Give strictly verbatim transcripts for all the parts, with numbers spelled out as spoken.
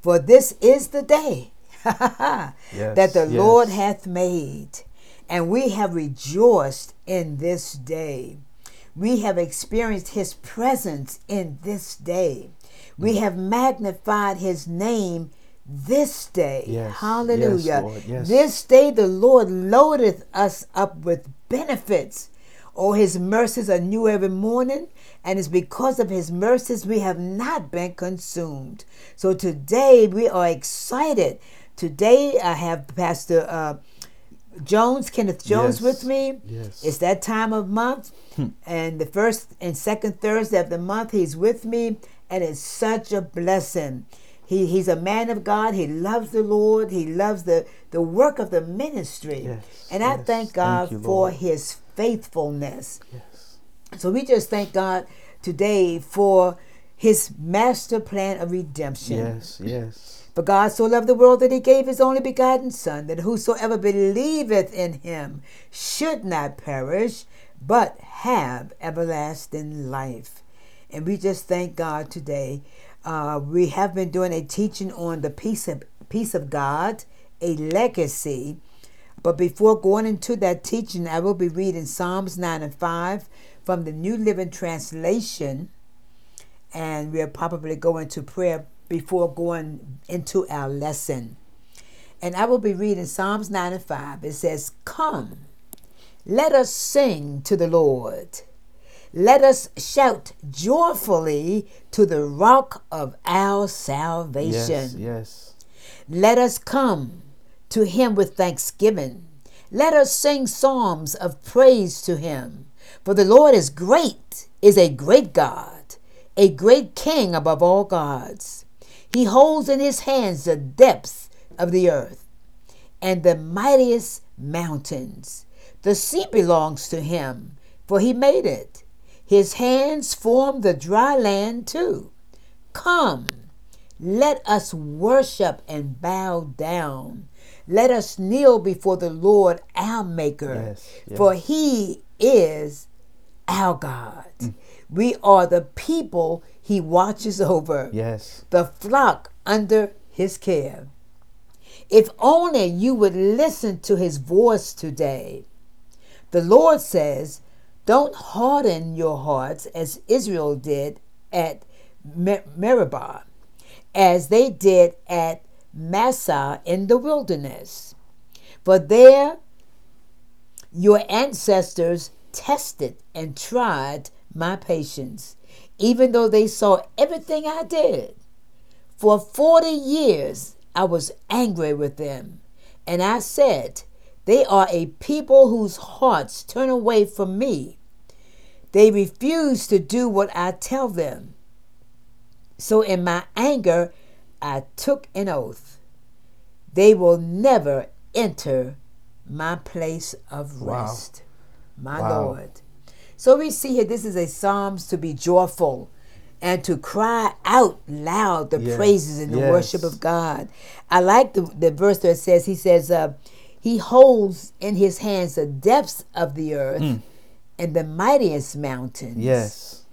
For this is the day yes, that the yes. Lord hath made, and we have rejoiced in this day. We have experienced his presence in this day. We have magnified his name this day. Yes, hallelujah. Yes, Lord, yes. This day the Lord loadeth us up with benefits. Oh, his mercies are new every morning, and it's because of his mercies we have not been consumed. So today we are excited. Today I have Pastor uh, Jones, Kenneth Jones yes. with me. Yes. It's that time of month, hmm. and the first and second Thursday of the month he's with me, and it's such a blessing. He he's a man of God. He loves the Lord. He loves the, the work of the ministry. Yes. And I yes. thank God thank you, for Lord. his faithfulness. Yes. So we just thank God today for his master plan of redemption. Yes, yes. For God so loved the world that he gave his only begotten Son, that whosoever believeth in him should not perish, but have everlasting life. And we just thank God today. Uh, we have been doing a teaching on the peace of, peace of God, a legacy. But before going into that teaching, I will be reading Psalms nine and five from the New Living Translation. And we'll probably go into prayer before going into our lesson. And I will be reading Psalms nine and five. It says, "Come, let us sing to the Lord. Let us shout joyfully to the rock of our salvation." Yes, yes. "Let us come to him with thanksgiving. Let us sing psalms of praise to him. For the Lord is great, is a great God, a great King above all gods. He holds in his hands the depths of the earth and the mightiest mountains. The sea belongs to him, for he made it. His hands formed the dry land too. Come, let us worship and bow down. Let us kneel before the Lord our Maker," yes, yes. "for he is our God." Mm. "We are the people he watches over, yes. the flock under his care. If only you would listen to his voice today. The Lord says, don't harden your hearts as Israel did at Mer- Meribah, as they did at Massa in the wilderness. For there your ancestors tested and tried my patience, even though they saw everything I did. For forty years I was angry with them, and I said, they are a people whose hearts turn away from me. They refuse to do what I tell them. So in my anger I took an oath. They will never enter my place of rest." Wow. My wow. Lord. So we see here, this is a Psalms to be joyful and to cry out loud the yes. praises and the yes. worship of God. I like the, the verse that says, he says, uh, he holds in his hands the depths of the earth mm. and the mightiest mountains. Yes.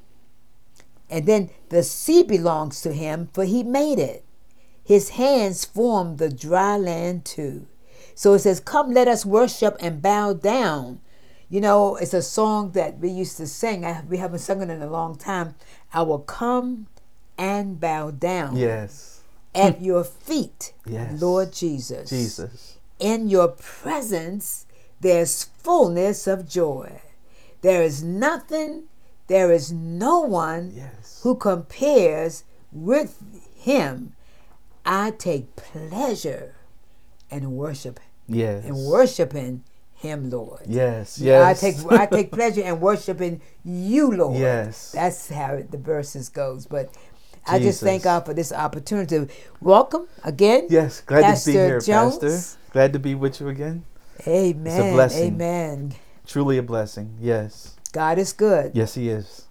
And then the sea belongs to him, for he made it. His hands formed the dry land too. So it says, "Come, let us worship and bow down." You know, it's a song that we used to sing. I, we haven't sung it in a long time. "I will come and bow down yes. at your feet, yes. Lord Jesus. Jesus. In your presence, there's fullness of joy. There is nothing, there is no one yes. who compares with him. I take pleasure in worship, yes. in worshiping him, Lord. Yes, yes. I take I take pleasure in worshiping you, Lord." Yes, that's how the verses goes. But I just thank God for this opportunity. Welcome again. Yes, glad Pastor to be here, Jones. Pastor. Glad to be with you again. Amen. It's a blessing. Amen. Truly a blessing. Yes. God is good. Yes, He is.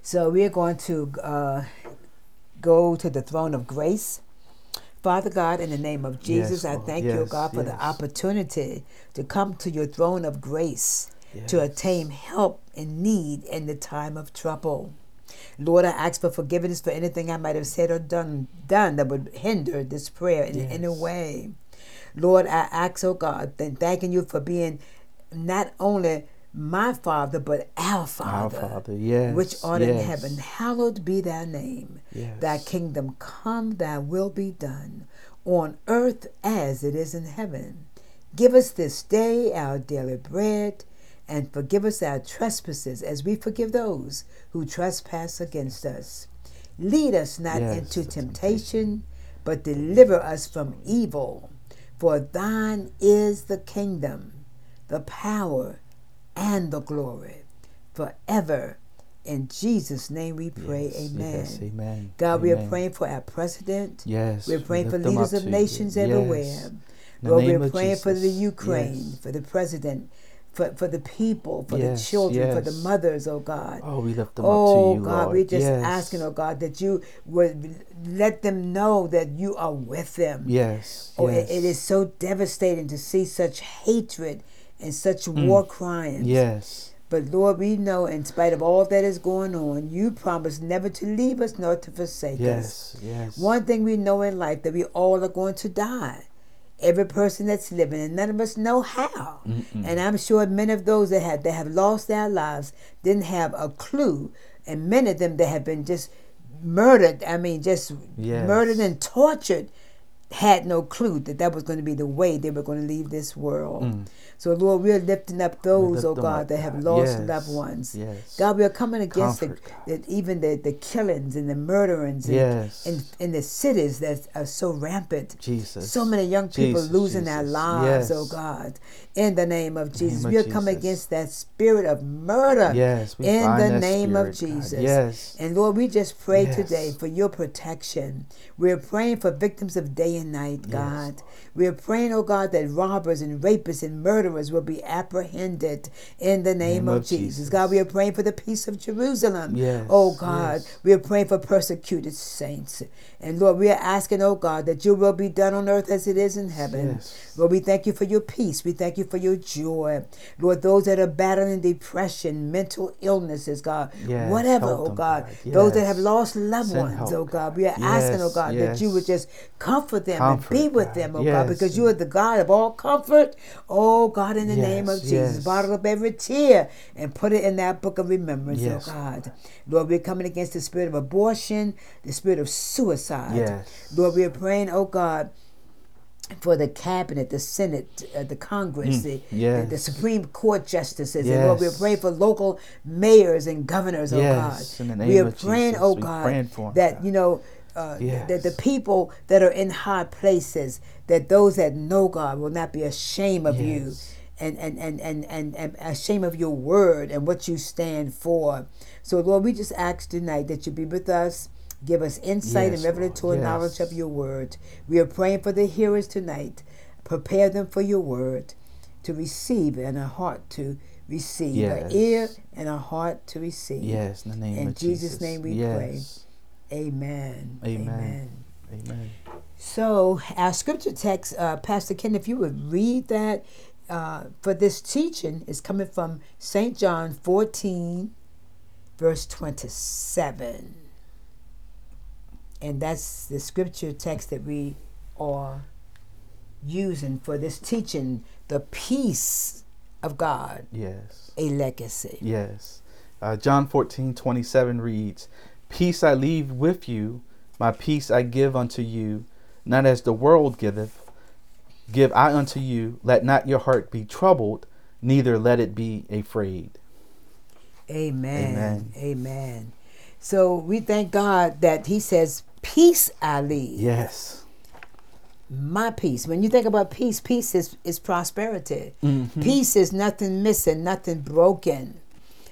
So we are going to uh, go to the throne of grace. Father God, in the name of Jesus, yes, I thank yes, you, God, for yes. the opportunity to come to your throne of grace yes. to attain help in need in the time of trouble. Lord, I ask for forgiveness for anything I might have said or done, done that would hinder this prayer in yes. any way. Lord, I ask, oh God, and thanking you for being not only my Father, but our Father, our Father yes, which art yes. in heaven, hallowed be thy name. Yes. Thy kingdom come, thy will be done, on earth as it is in heaven. Give us this day our daily bread, and forgive us our trespasses as we forgive those who trespass against us. Lead us not yes, into temptation, temptation, but deliver us from evil. For thine is the kingdom, the power, and the glory, forever. In Jesus' name we pray, yes, amen. Yes, amen. God, amen. We are praying for our president. Yes. We're praying for leaders of nations yes. everywhere. Lord, we're praying Jesus. for the Ukraine, yes. for the president, for, for the people, for yes, the children, yes. for the mothers, oh God. Oh, we lift them oh, up to you, God, Lord. We're just yes. asking, oh God, that you would let them know that you are with them. Yes, oh, yes. It, it is so devastating to see such hatred and such mm. war crimes. Yes. But Lord, we know in spite of all that is going on, you promise never to leave us nor to forsake yes, us. Yes, yes. One thing we know in life, that we all are going to die. Every person that's living, and none of us know how. Mm-mm. And I'm sure many of those that have, that have lost their lives didn't have a clue. And many of them that have been just murdered, I mean, just yes. murdered and tortured, had no clue that that was going to be the way they were going to leave this world. Mm. So, Lord, we are lifting up those, lift oh God, up, that have lost yes, loved ones. Yes. God, we are coming against Comfort, the, the, even the, the killings and the murderings yes. in, in the cities that are so rampant. Jesus. So many young people Jesus, losing Jesus. their lives, yes. oh God. In the name of Jesus. Name of we are Jesus. coming against that spirit of murder yes, we in the name spirit, of Jesus. Yes. And, Lord, we just pray yes. today for your protection. We are praying for victims of day and night, God. Yes. We are praying, oh God, that robbers and rapists and murderers will be apprehended in the name, name of, of Jesus. Jesus. God, we are praying for the peace of Jerusalem. Yes, oh God, yes. we are praying for persecuted saints. And Lord, we are asking, oh God, that your will be done on earth as it is in heaven. Yes. Lord, we thank you for your peace. We thank you for your joy. Lord, those that are battling depression, mental illnesses, God, yes, whatever, oh God, God. Yes. those that have lost loved Send ones, help, oh God, we are yes, asking, oh God, yes. that you would just comfort them comfort, and be with God. them, oh yes. God, because you are the God of all comfort. Oh God, God, in the yes, name of Jesus, yes. bottle up every tear and put it in that book of remembrance, yes. oh God. Lord, we're coming against the spirit of abortion, the spirit of suicide. Yes. Lord, we're praying, oh God, for the cabinet, the Senate, uh, the Congress, mm, the, yes. the, the Supreme Court justices. Yes. And Lord, we're praying for local mayors and governors, oh yes. God. We are praying, Jesus, oh God, praying for him, that, God. you know, Uh, yes. that the people that are in high places, that those that know God will not be ashamed of yes. you and, and, and, and, and, and ashamed of your word and what you stand for. So, Lord, we just ask tonight that you be with us. Give us insight yes, and revelatory yes. knowledge of your word. We are praying for the hearers tonight. Prepare them for your word to receive and a heart to receive. Yes. An ear and a heart to receive. Yes, in the name in of Jesus. In Jesus' name we yes. pray. Amen. Amen. Amen. Amen. So our scripture text, uh, Pastor Ken, if you would read that uh, for this teaching, is coming from Saint John fourteen, verse twenty-seven. And that's the scripture text that we are using for this teaching, the peace of God. Yes. A legacy. Yes. Uh, John fourteen, twenty-seven reads, "Peace I leave with you, my peace I give unto you, not as the world giveth, give I unto you. Let not your heart be troubled, neither let it be afraid." Amen. Amen. Amen. So we thank God that he says, "Peace I leave." Yes. My peace. When you think about peace, peace is, is prosperity. Mm-hmm. Peace is nothing missing, nothing broken.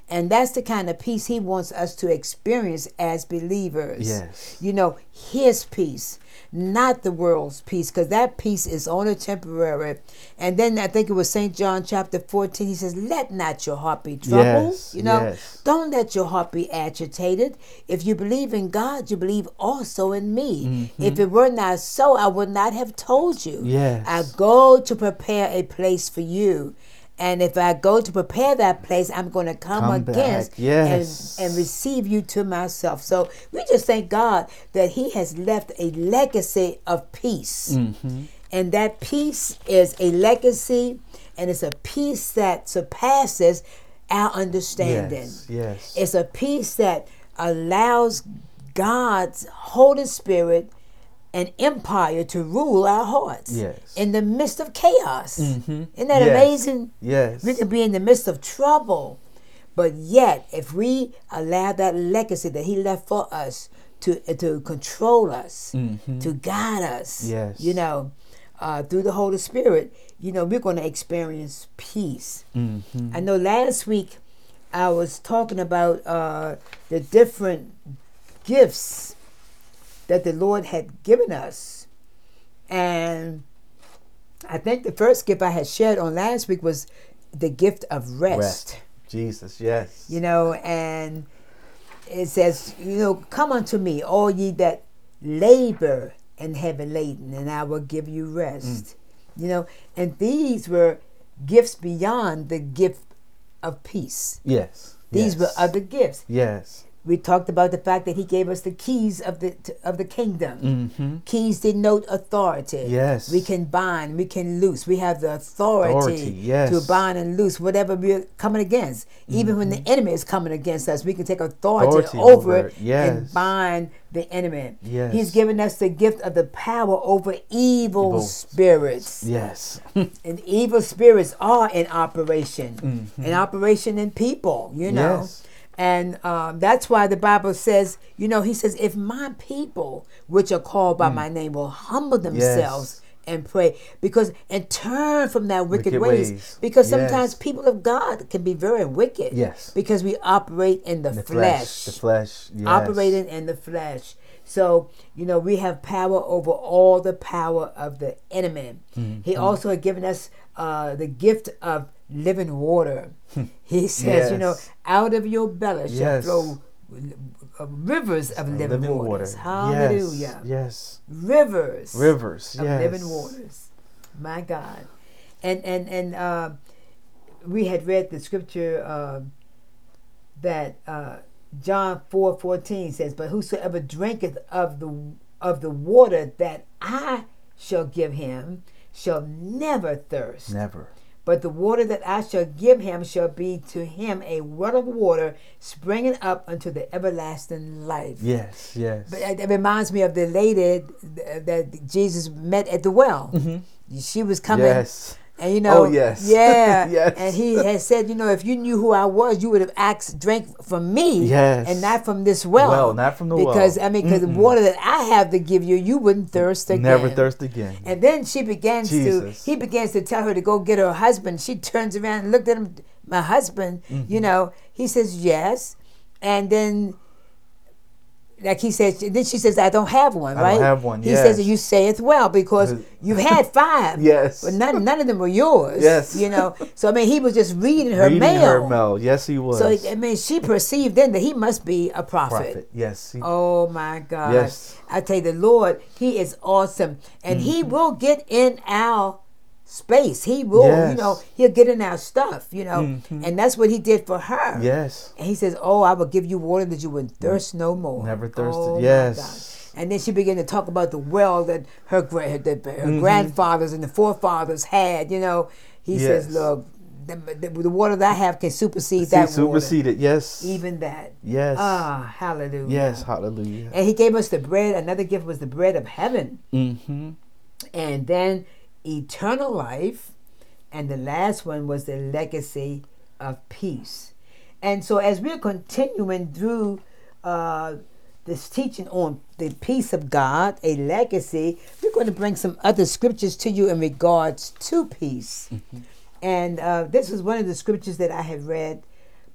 And that's the kind of peace he wants us to experience as believers. Yes. You know, his peace, not the world's peace, because that peace is only temporary. And then I think it was Saint John chapter fourteen, he says, let not your heart be troubled. Yes, you know, yes. Don't let your heart be agitated. If you believe in God, you believe also in me. Mm-hmm. If it were not so, I would not have told you. Yes. I go to prepare a place for you. And if I go to prepare that place, I'm going to come, come against yes. and, and receive you to myself. So we just thank God that he has left a legacy of peace. Mm-hmm. And that peace is a legacy, and it's a peace that surpasses our understanding. Yes, yes. It's a peace that allows God's Holy Spirit an empire to rule our hearts yes. in the midst of chaos. Mm-hmm. Isn't that yes. amazing? Yes. We could be in the midst of trouble, but yet if we allow that legacy that he left for us to to control us, mm-hmm. to guide us, yes. you know, uh, through the Holy Spirit, you know, we're going to experience peace. Mm-hmm. I know last week I was talking about uh, the different gifts that the Lord had given us. And I think the first gift I had shared on last week was the gift of rest. Rest. Jesus, yes. You know, and it says, you know, come unto me, all ye that labor and heavy laden, and I will give you rest. Mm. You know, and these were gifts beyond the gift of peace. Yes. These yes. were other gifts. Yes. We talked about the fact that he gave us the keys of the of the kingdom. Mm-hmm. Keys denote authority. Yes. We can bind, we can loose. We have the authority, authority yes. to bind and loose whatever we're coming against. Even mm-hmm. when the enemy is coming against us, we can take authority, authority over it yes. and bind the enemy. Yes. He's given us the gift of the power over evil, evil. spirits. Yes. And evil spirits are in operation. Mm-hmm. In operation in people, you know. Yes. And um, that's why the Bible says, you know, he says, if my people, which are called by mm. my name, will humble themselves yes. and pray, because and turn from their wicked, wicked ways. ways. Because yes. sometimes people of God can be very wicked. Yes. Because we operate in the, in the flesh. flesh. The flesh, yes. Operating in the flesh. So, you know, we have power over all the power of the enemy. Mm-hmm. He also has given us uh, the gift of living water. He says, yes. you know, out of your belly shall yes. flow rivers of living, living waters. Water. Hallelujah. Yes. yes. Rivers. Rivers. Of yes. living waters. My God. And and and uh, we had read the scripture uh, that uh, John four fourteen says, "But whosoever drinketh of the of the water that I shall give him shall never thirst." Never. But the water that I shall give him shall be to him a well of water springing up unto the everlasting life. Yes, yes. But it reminds me of the lady that Jesus met at the well. Mm-hmm. She was coming. Yes. And you know, oh, yes. yeah, yes. and he had said, you know, if you knew who I was, you would have asked, drank from me, yes. and not from this well, well, not from the well, because I mean, because the water that I have to give you, you wouldn't thirst again, never thirst again. And then she begins Jesus. to, he begins to tell her to go get her husband. She turns around and looked at him, my husband. Mm-hmm. You know, he says yes, and then. Like he says, then she says, I don't have one, I right? I don't have one, yes. He says, you sayeth well, because you had five. Yes. But none, none of them were yours. Yes. You know, so I mean, he was just reading her reading mail. Reading her mail, yes, he was. So, I mean, she perceived then that he must be a prophet. Prophet, yes. He, oh, my God. Yes. I tell you, the Lord, he is awesome. And mm-hmm. he will get in our space. He will, yes. you know, he'll get in our stuff, you know, mm-hmm. and that's what he did for her. Yes. And he says, oh, I will give you water that you would thirst no more. Never thirsted. Oh, yes. And then she began to talk about the well that her, gra- that her mm-hmm. grandfathers and the forefathers had, you know. He yes. says, look, the, the, the water that I have can supersede See, that supersede water. Supersede it, yes. Even that. Yes. Ah, hallelujah. Yes, hallelujah. And he gave us the bread. Another gift was the bread of heaven. Mm-hmm. And then eternal life, and the last one was the legacy of peace. And so as we're continuing through uh, this teaching on the peace of God, a legacy, we're going to bring some other scriptures to you in regards to peace. Mm-hmm. And uh, this is one of the scriptures that I have read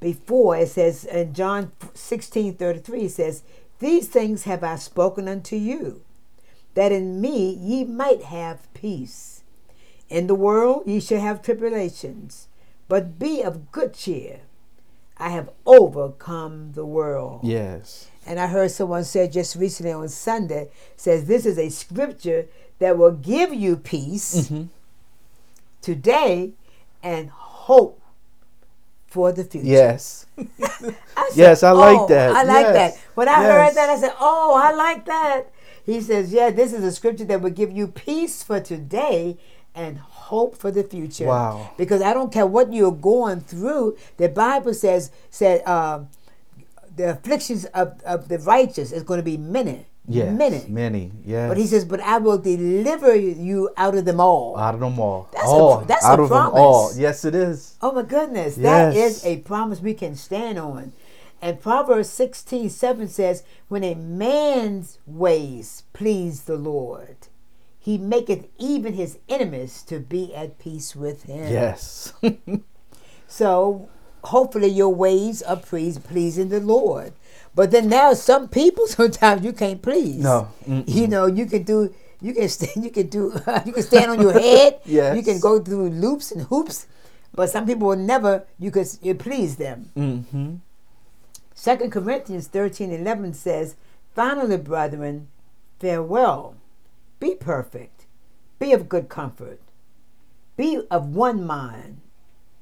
before, it says in John sixteen thirty-three, it says, "These things have I spoken unto you, that in me ye might have peace. In the world ye shall have tribulations, but be of good cheer. I have overcome the world." Yes. And I heard someone say just recently on Sunday, says this is a scripture that will give you peace mm-hmm. today and hope for the future. Yes. I said, yes, I like oh, that. I like yes. that. When I yes. heard that, I said, oh, I like that. He says, yeah, this is a scripture that will give you peace for today and hope for the future. Wow. Because I don't care what you're going through. The Bible says, said, um, the afflictions of, of the righteous is going to be many. Yes, many. Many, yes. But he says, but I will deliver you out of them all. Out of them all. That's all. A, that's out a of promise. Them all. Yes, it is. Oh, my goodness. Yes. That is a promise we can stand on. And Proverbs sixteen seven says, "When a man's ways please the Lord, he maketh even his enemies to be at peace with him." Yes. So hopefully your ways are please, pleasing the Lord. But then now some people sometimes you can't please. No. Mm-mm. You know, you can do you can stand you can do you can stand on your head. Yes. You can go through loops and hoops, but some people will never you could you please them. Mm-hmm. Second Corinthians thirteen eleven says, "Finally, brethren, farewell. Be perfect. Be of good comfort. Be of one mind.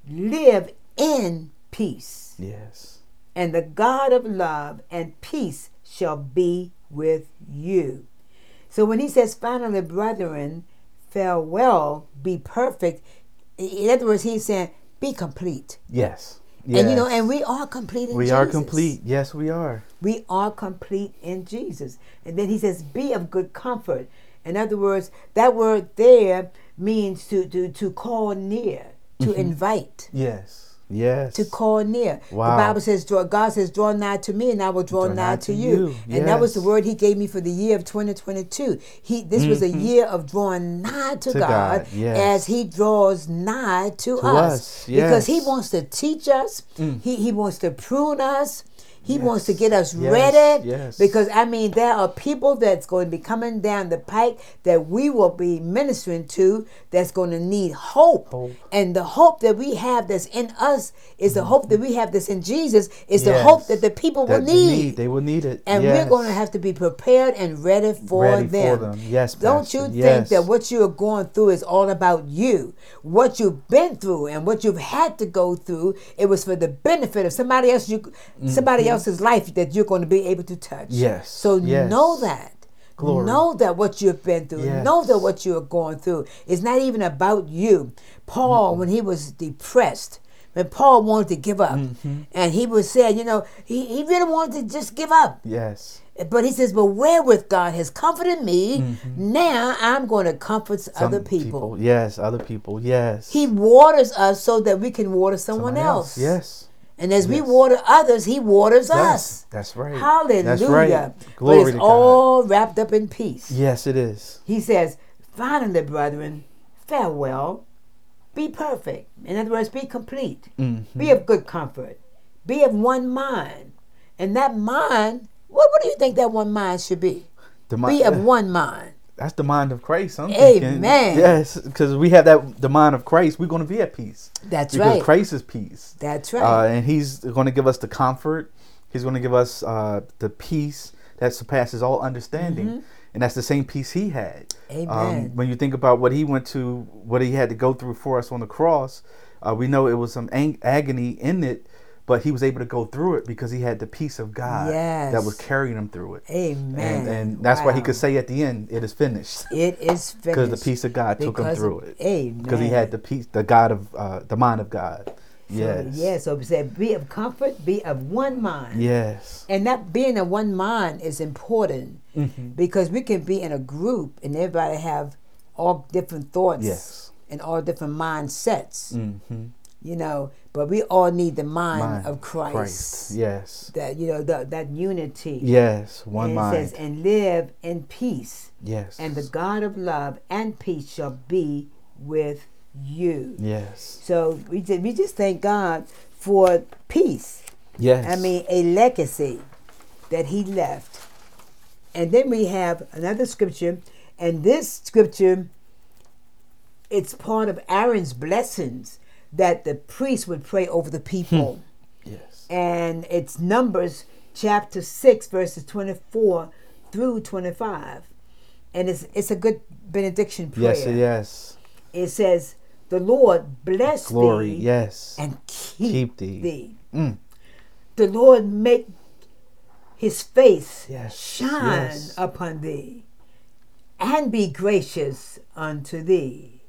Live in peace." Yes. "And the God of love and peace shall be with you." So when he says, "Finally, brethren, farewell. Be perfect," in other words, he's saying, be complete. Yes. Yes. And you know, and we are complete in we Jesus. We are complete. Yes, we are. We are complete in Jesus. And then he says, "Be of good comfort." In other words, that word there means to to, to call near, to mm-hmm. invite. Yes. Yes. To call near. Wow. The Bible says, God says, "Draw nigh to me and I will draw, draw nigh, nigh to you." you. And yes. that was the word he gave me for the year of twenty twenty-two. He This mm-hmm. was a year of drawing nigh to, to God, God. Yes. as he draws nigh to, to us. us. Yes. Because he wants to teach us. Mm. He, he wants to prune us. He yes. wants to get us yes. ready. Yes. Because, I mean, there are people that's going to be coming down the pike that we will be ministering to that's going to need hope. hope. And the hope that we have that's in us is the mm-hmm. hope that we have that's in Jesus is yes. the hope that the people that will need. need. They will need it. And yes. we're going to have to be prepared and ready for ready them. For them. Yes, Don't Pastor. you yes. think that what you are going through is all about you? What you've been through and what you've had to go through, it was for the benefit of somebody else. You, somebody mm-hmm. else. Else's life that you're going to be able to touch. Yes. So yes. know that. Glory. Know that what you've been through. Yes. Know that what you're going through is not even about you. Paul, mm-hmm. when he was depressed, when Paul wanted to give up, mm-hmm. and he was saying, you know, he, he really wanted to just give up. Yes. But he says, but wherewith God has comforted me, mm-hmm. now I'm going to comfort some other people. people. Yes, other people. Yes. He waters us so that we can water someone, someone else. else. Yes. And as yes. we water others, he waters that's, us. That's right. Hallelujah. That's right. Glory but it's to all God. Wrapped up in peace. Yes, it is. He says, "Finally, brethren, farewell. Be perfect." In other words, be complete. Mm-hmm. Be of good comfort. Be of one mind. And that mind, what, what do you think that one mind should be? The mi- be of one mind. That's the mind of Christ. I'm Amen. Thinking. Yes, because we have that the mind of Christ. We're going to be at peace. That's because right. Because Christ is peace. That's right. Uh, and he's going to give us the comfort. He's going to give us uh, the peace that surpasses all understanding. Mm-hmm. And that's the same peace he had. Amen. Um, when you think about what he went to, what he had to go through for us on the cross, uh, we know it was some ang- agony in it. But he was able to go through it because he had the peace of God yes. that was carrying him through it. Amen. And, and that's wow. why he could say at the end, "It is finished." It is finished. Because the peace of God because took him through it. Amen. Because he had the peace, the God of, uh, the mind of God. Yes. So, yeah. So we said, be of comfort, be of one mind. Yes. And that being of one mind is important mm-hmm. because we can be in a group and everybody have all different thoughts yes. and all different mindsets. Mm-hmm. You know, but we all need the mind, mind of Christ. Christ. Yes. That you know the, that unity. Yes, one and it mind. It says, "And live in peace." Yes. "And the God of love and peace shall be with you." Yes. So we just, we just thank God for peace. Yes. I mean, a legacy that he left. And then we have another scripture, and this scripture, it's part of Aaron's blessings that the priest would pray over the people. Hmm. Yes. And it's Numbers chapter six, verses twenty-four through twenty-five. And it's it's a good benediction prayer. Yes, yes. It says, the Lord bless Glory, thee yes. and keep, keep thee. thee. Mm. The Lord make his face yes, shine yes. upon thee and be gracious unto thee.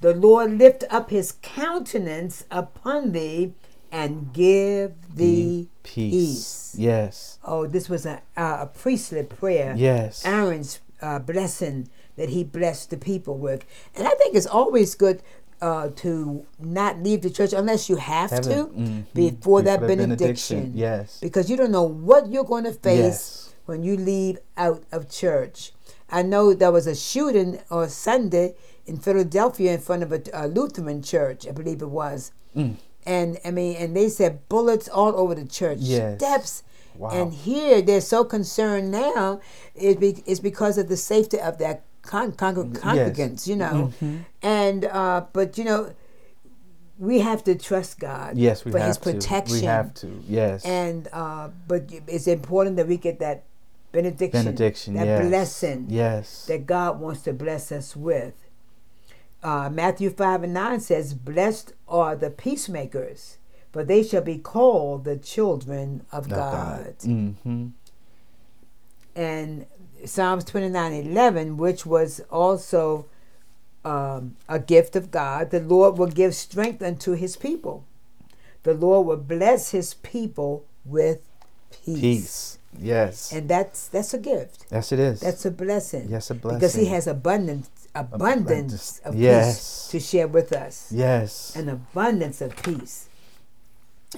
The Lord lift up his countenance upon thee and give thee peace. peace. Yes. Oh, this was a, a priestly prayer. Yes. Aaron's uh, blessing that he blessed the people with. And I think it's always good Uh, to not leave the church unless you have Heaven. to mm-hmm. before, before that benediction. benediction. Yes. Because you don't know what you're going to face yes. when you leave out of church. I know there was a shooting on Sunday in Philadelphia in front of a, a Lutheran church, I believe it was. Mm. And I mean, and they said bullets all over the church yes. steps. Wow. And here they're so concerned now it be, it's because of the safety of that Con- con- congregants, yes. you know, mm-hmm. and uh, but you know, we have to trust God. Yes, we for have His protection. To. We have to. Yes, and uh, but it's important that we get that benediction, benediction, that yes. blessing. Yes, that God wants to bless us with. Uh, Matthew five and nine says, "Blessed are the peacemakers, for they shall be called the children of Not God." God. Mm-hmm. And Psalms twenty-nine eleven, which was also um, a gift of God. The Lord will give strength unto his people. The Lord will bless his people with peace. Peace, yes. And that's that's a gift. Yes, it is. That's a blessing. Yes, a blessing. Because he has abundance abundance, abundance. of yes. peace to share with us. Yes. An abundance of peace.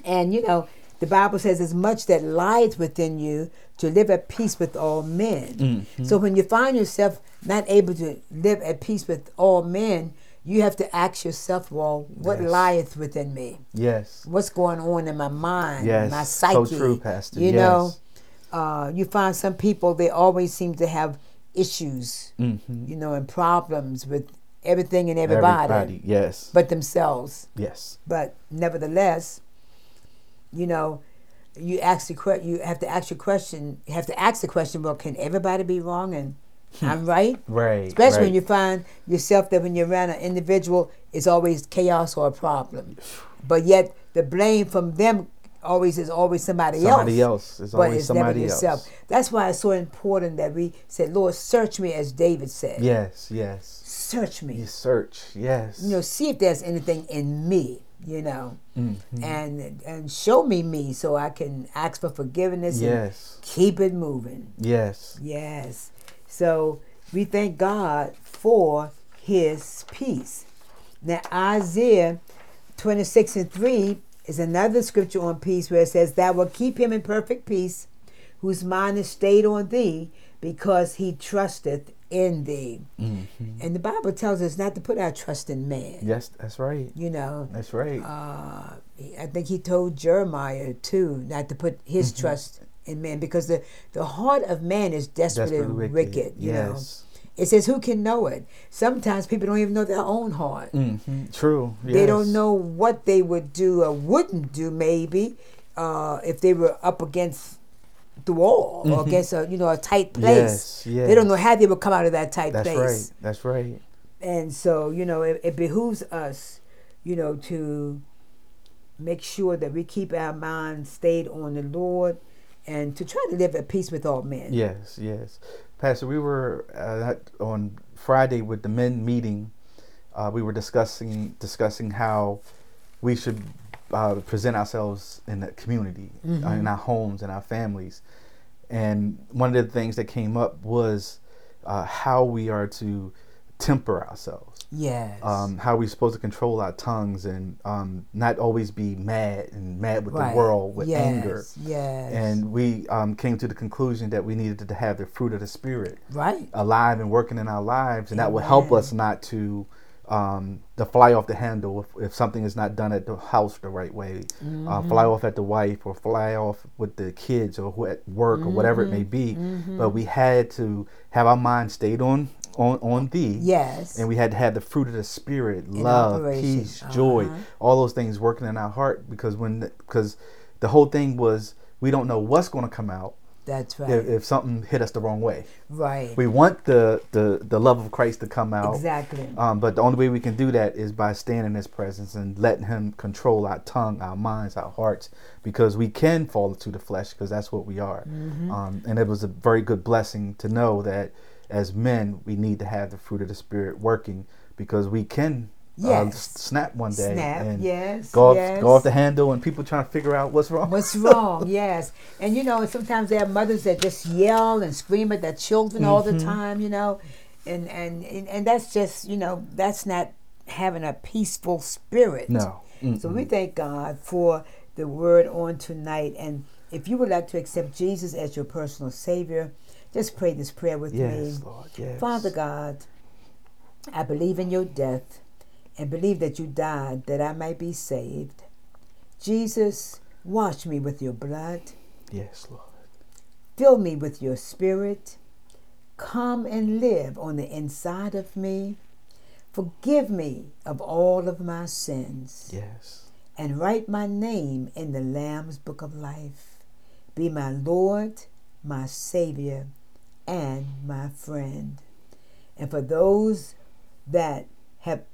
And, you know, the Bible says, as much that lies within you, to live at peace with all men. Mm-hmm. So when you find yourself not able to live at peace with all men, you have to ask yourself, well, what yes. lieth within me? Yes. What's going on in my mind, yes. my psyche? So true, Pastor. You yes. know, uh, you find some people, they always seem to have issues, mm-hmm. you know, and problems with everything and everybody. Everybody, yes. But themselves. Yes. But nevertheless, you know, you ask the you have to ask your question. You have to ask the question. Well, can everybody be wrong and I'm right? Right. Especially right. when you find yourself that when you're around an individual, it's always chaos or a problem. But yet the blame from them always is always somebody, somebody else. else. It's always it's somebody else. But it's never yourself. That's why it's so important that we said, Lord, search me, as David said. Yes. Yes. Search me. You search. Yes. You know, see if there's anything in me. You know, mm-hmm. and and show me me so I can ask for forgiveness yes. and keep it moving. Yes. Yes. So we thank God for his peace. Now, Isaiah twenty-six and three is another scripture on peace where it says, thou wilt keep him in perfect peace, whose mind is stayed on thee, because he trusteth in thee. Mm-hmm. And the Bible tells us not to put our trust in man. Yes, that's right. You know. That's right. Uh, I think he told Jeremiah too not to put his mm-hmm. trust in man, because the, the heart of man is desperately, desperately wicked. wicked you yes. know? It says, who can know it? Sometimes people don't even know their own heart. Mm-hmm. True. Yes. They don't know what they would do or wouldn't do maybe uh, if they were up against the wall mm-hmm. or against a you know a tight place. Yes, yes. They don't know how they will come out of that tight that's place. That's right. That's right. And so you know it, it behooves us, you know, to make sure that we keep our minds stayed on the Lord and to try to live at peace with all men. Yes, yes, Pastor. We were uh, on Friday with the men meeting. Uh, we were discussing discussing how we should Uh, present ourselves in the community, mm-hmm. uh, in our homes and our families. And one of the things that came up was uh, how we are to temper ourselves. Yes. Um, how we're supposed to control our tongues and um, not always be mad and mad with right. the world, with yes. anger. Yes. And we um, came to the conclusion that we needed to have the fruit of the Spirit. Right. Alive and working in our lives. And Amen. That would help us not to um, the fly off the handle if, if something is not done at the house the right way, mm-hmm. uh, fly off at the wife or fly off with the kids or at work mm-hmm. or whatever it may be. Mm-hmm. But we had to have our mind stayed on on on thee. Yes. And we had to have the fruit of the Spirit, in love, operation. Peace, uh-huh. joy, all those things working in our heart, because when because the, the whole thing was, we don't know what's going to come out. That's right. If, if something hit us the wrong way. Right. We want the, the, the love of Christ to come out. Exactly. Um, but the only way we can do that is by staying in His presence and letting Him control our tongue, our minds, our hearts, because we can fall into the flesh, because that's what we are. Mm-hmm. Um, and it was a very good blessing to know that as men, we need to have the fruit of the Spirit working, because we can Yes. Uh, snap one day snap, and yes, go, off, yes. go off the handle, and people trying to figure out what's wrong. What's wrong, yes. And, you know, sometimes there are mothers that just yell and scream at their children mm-hmm. all the time, you know. And, and, and, and that's just, you know, that's not having a peaceful spirit. No. Mm-mm. So we thank God for the word on tonight. And if you would like to accept Jesus as your personal Savior, just pray this prayer with yes, me. Yes, Lord, yes. Father God, I believe in your death, and believe that you died that I might be saved. Jesus, wash me with your blood. Yes, Lord. Fill me with your Spirit. Come and live on the inside of me. Forgive me of all of my sins. Yes. And write my name in the Lamb's Book of Life. Be my Lord, my Savior, and my friend. And for those that have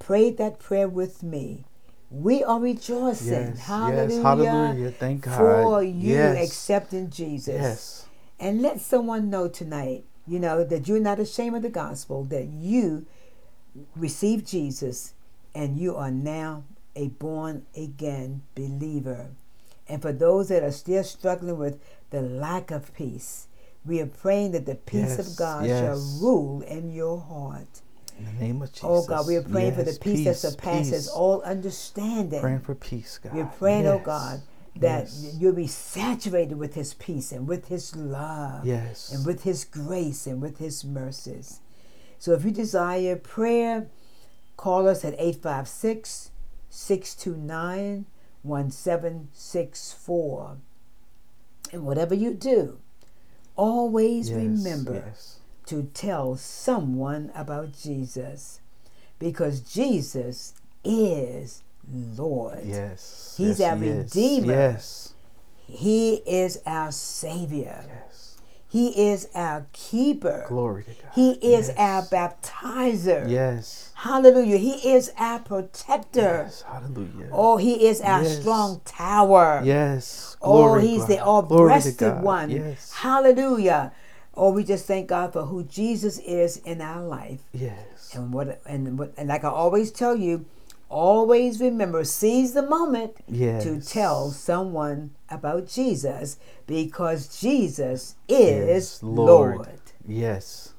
prayed that prayer with me, we are rejoicing. Yes, hallelujah. Yes, hallelujah. Thank God. For you yes. accepting Jesus. Yes. And let someone know tonight, you know, that you're not ashamed of the gospel, that you received Jesus and you are now a born again believer. And for those that are still struggling with the lack of peace, we are praying that the peace yes, of God yes. shall rule in your heart. In the name of Jesus. Oh God, we are praying yes, for the peace, peace that surpasses peace. all understanding. Praying for peace, God. We're praying, yes. oh God, that yes. you'll be saturated with His peace and with His love. Yes. And with His grace and with His mercies. So if you desire prayer, call us at eight five six, six two nine, one seven six four. And whatever you do, always yes, remember. Yes. to tell someone about Jesus, because Jesus is Lord. Yes. He's yes, our he Redeemer. Yes. He is our Savior. Yes. He is our keeper. Glory to God. He is yes. our baptizer. Yes. Hallelujah. He is our protector. Yes. Hallelujah. Oh, He is our yes. strong tower. Yes. Glory oh, He's God. The all-breasted one. Yes. Hallelujah. Oh, we just thank God for who Jesus is in our life. Yes. And what and what and like I always tell you, always remember, seize the moment yes. to tell someone about Jesus, because Jesus is yes, Lord. Lord. Yes.